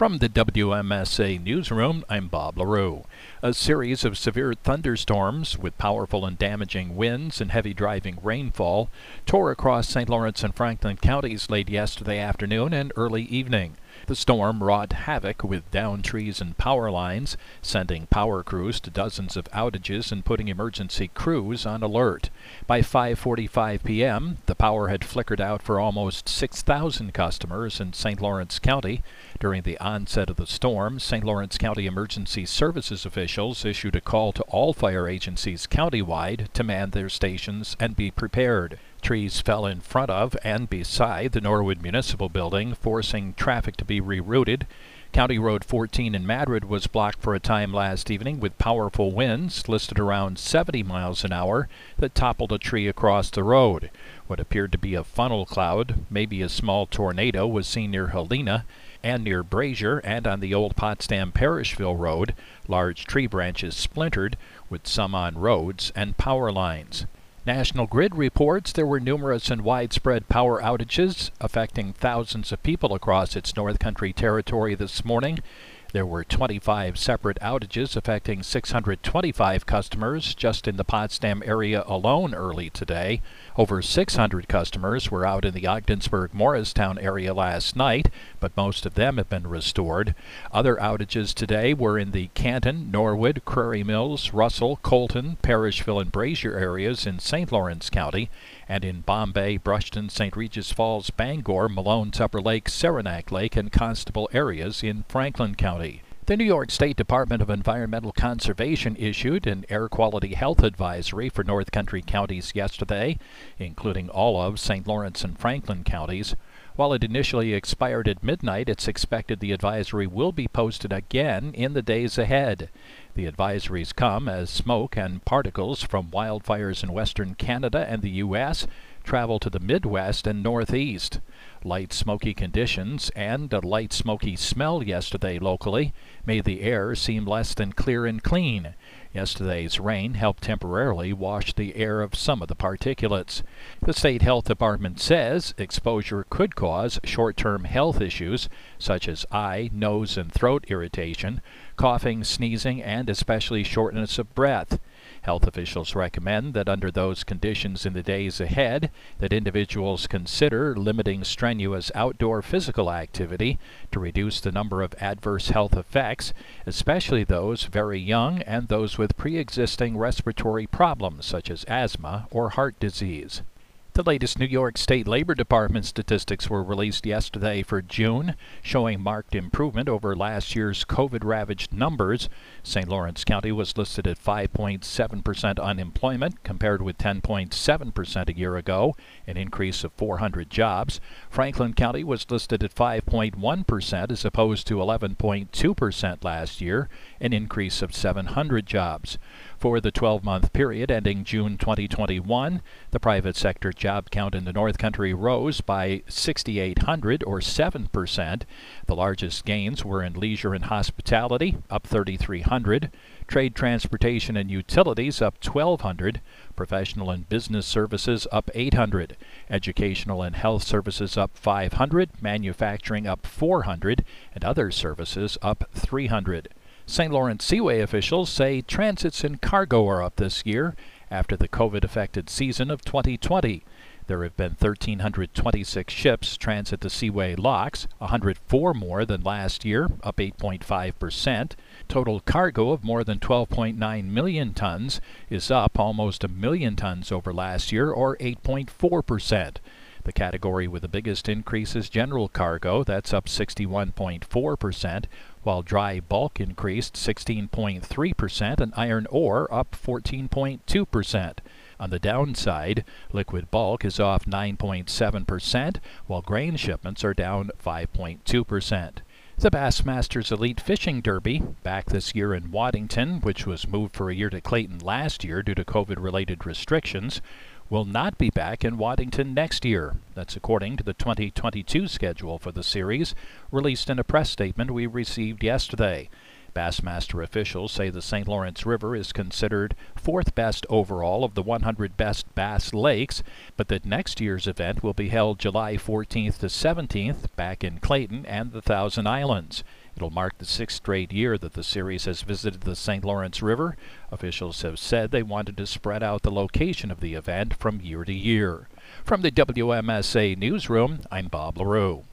From the WMSA Newsroom, I'm Bob LaRue. A series of severe thunderstorms with powerful and damaging winds and heavy driving rainfall tore across St. Lawrence and Franklin counties late yesterday afternoon and early evening. The storm wrought havoc with downed trees and power lines, sending power crews to dozens of outages and putting emergency crews on alert. By 5:45 p.m., the power had flickered out for almost 6,000 customers in St. Lawrence County. During the onset of the storm, St. Lawrence County Emergency Services officials issued a call to all fire agencies countywide to man their stations and be prepared. Trees fell in front of and beside the Norwood Municipal Building, forcing traffic to be rerouted. County Road 14 in Madrid was blocked for a time last evening with powerful winds listed around 70 miles an hour that toppled a tree across the road. What appeared to be a funnel cloud, maybe a small tornado, was seen near Helena and near Brazier and on the old Potsdam-Parishville Road. Large tree branches splintered, with some on roads and power lines. National Grid reports there were numerous and widespread power outages affecting thousands of people across its North Country territory this morning. There were 25 separate outages affecting 625 customers just in the Potsdam area alone early today. Over 600 customers were out in the Ogdensburg-Morristown area last night, but most of them have been restored. Other outages today were in the Canton, Norwood, Crary Mills, Russell, Colton, Parishville, and Brazier areas in St. Lawrence County, and in Bombay, Brushton, St. Regis Falls, Bangor, Malone's Upper Lake, Saranac Lake, and Constable areas in Franklin County. The New York State Department of Environmental Conservation issued an air quality health advisory for North Country counties yesterday, including all of St. Lawrence and Franklin counties. While it initially expired at midnight, it's expected the advisory will be posted again in the days ahead. The advisories come as smoke and particles from wildfires in western Canada and the U.S. travel to the Midwest and Northeast. Light smoky conditions and a light smoky smell yesterday locally made the air seem less than clear and clean. Yesterday's rain helped temporarily wash the air of some of the particulates. The State Health Department says exposure could cause short-term health issues such as eye, nose, and throat irritation, coughing, sneezing, and especially shortness of breath. Health officials recommend that under those conditions in the days ahead, that individuals consider limiting strenuous outdoor physical activity to reduce the number of adverse health effects, especially those very young and those with pre-existing respiratory problems such as asthma or heart disease. The latest New York State Labor Department statistics were released yesterday for June, showing marked improvement over last year's COVID-ravaged numbers. St. Lawrence County was listed at 5.7% unemployment, compared with 10.7% a year ago, an increase of 400 jobs. Franklin County was listed at 5.1% as opposed to 11.2% last year, an increase of 700 jobs. For the 12-month period ending June 2021, the private sector job count in the North Country rose by 6,800 or 7%. The largest gains were in leisure and hospitality, up 3,300, trade, transportation, and utilities, up 1,200, professional and business services, up 800, educational and health services, up 500, manufacturing, up 400, and other services, up 300. St. Lawrence Seaway officials say transits and cargo are up this year after the COVID-affected season of 2020. There have been 1,326 ships transit the Seaway locks, 104 more than last year, up 8.5%. Total cargo of more than 12.9 million tons is up almost a million tons over last year, or 8.4%. The category with the biggest increase is general cargo, that's up 61.4%, while dry bulk increased 16.3% and iron ore up 14.2%. On the downside, liquid bulk is off 9.7%, while grain shipments are down 5.2%. The Bassmasters Elite Fishing Derby, back this year in Waddington, which was moved for a year to Clayton last year due to COVID-related restrictions, will not be back in Waddington next year. That's according to the 2022 schedule for the series, released in a press statement we received yesterday. Bassmaster officials say the St. Lawrence River is considered fourth best overall of the 100 best bass lakes, but that next year's event will be held July 14th to 17th back in Clayton and the Thousand Islands. It'll mark the sixth straight year that the series has visited the St. Lawrence River. Officials have said they wanted to spread out the location of the event from year to year. From the WMSA newsroom, I'm Bob LaRue.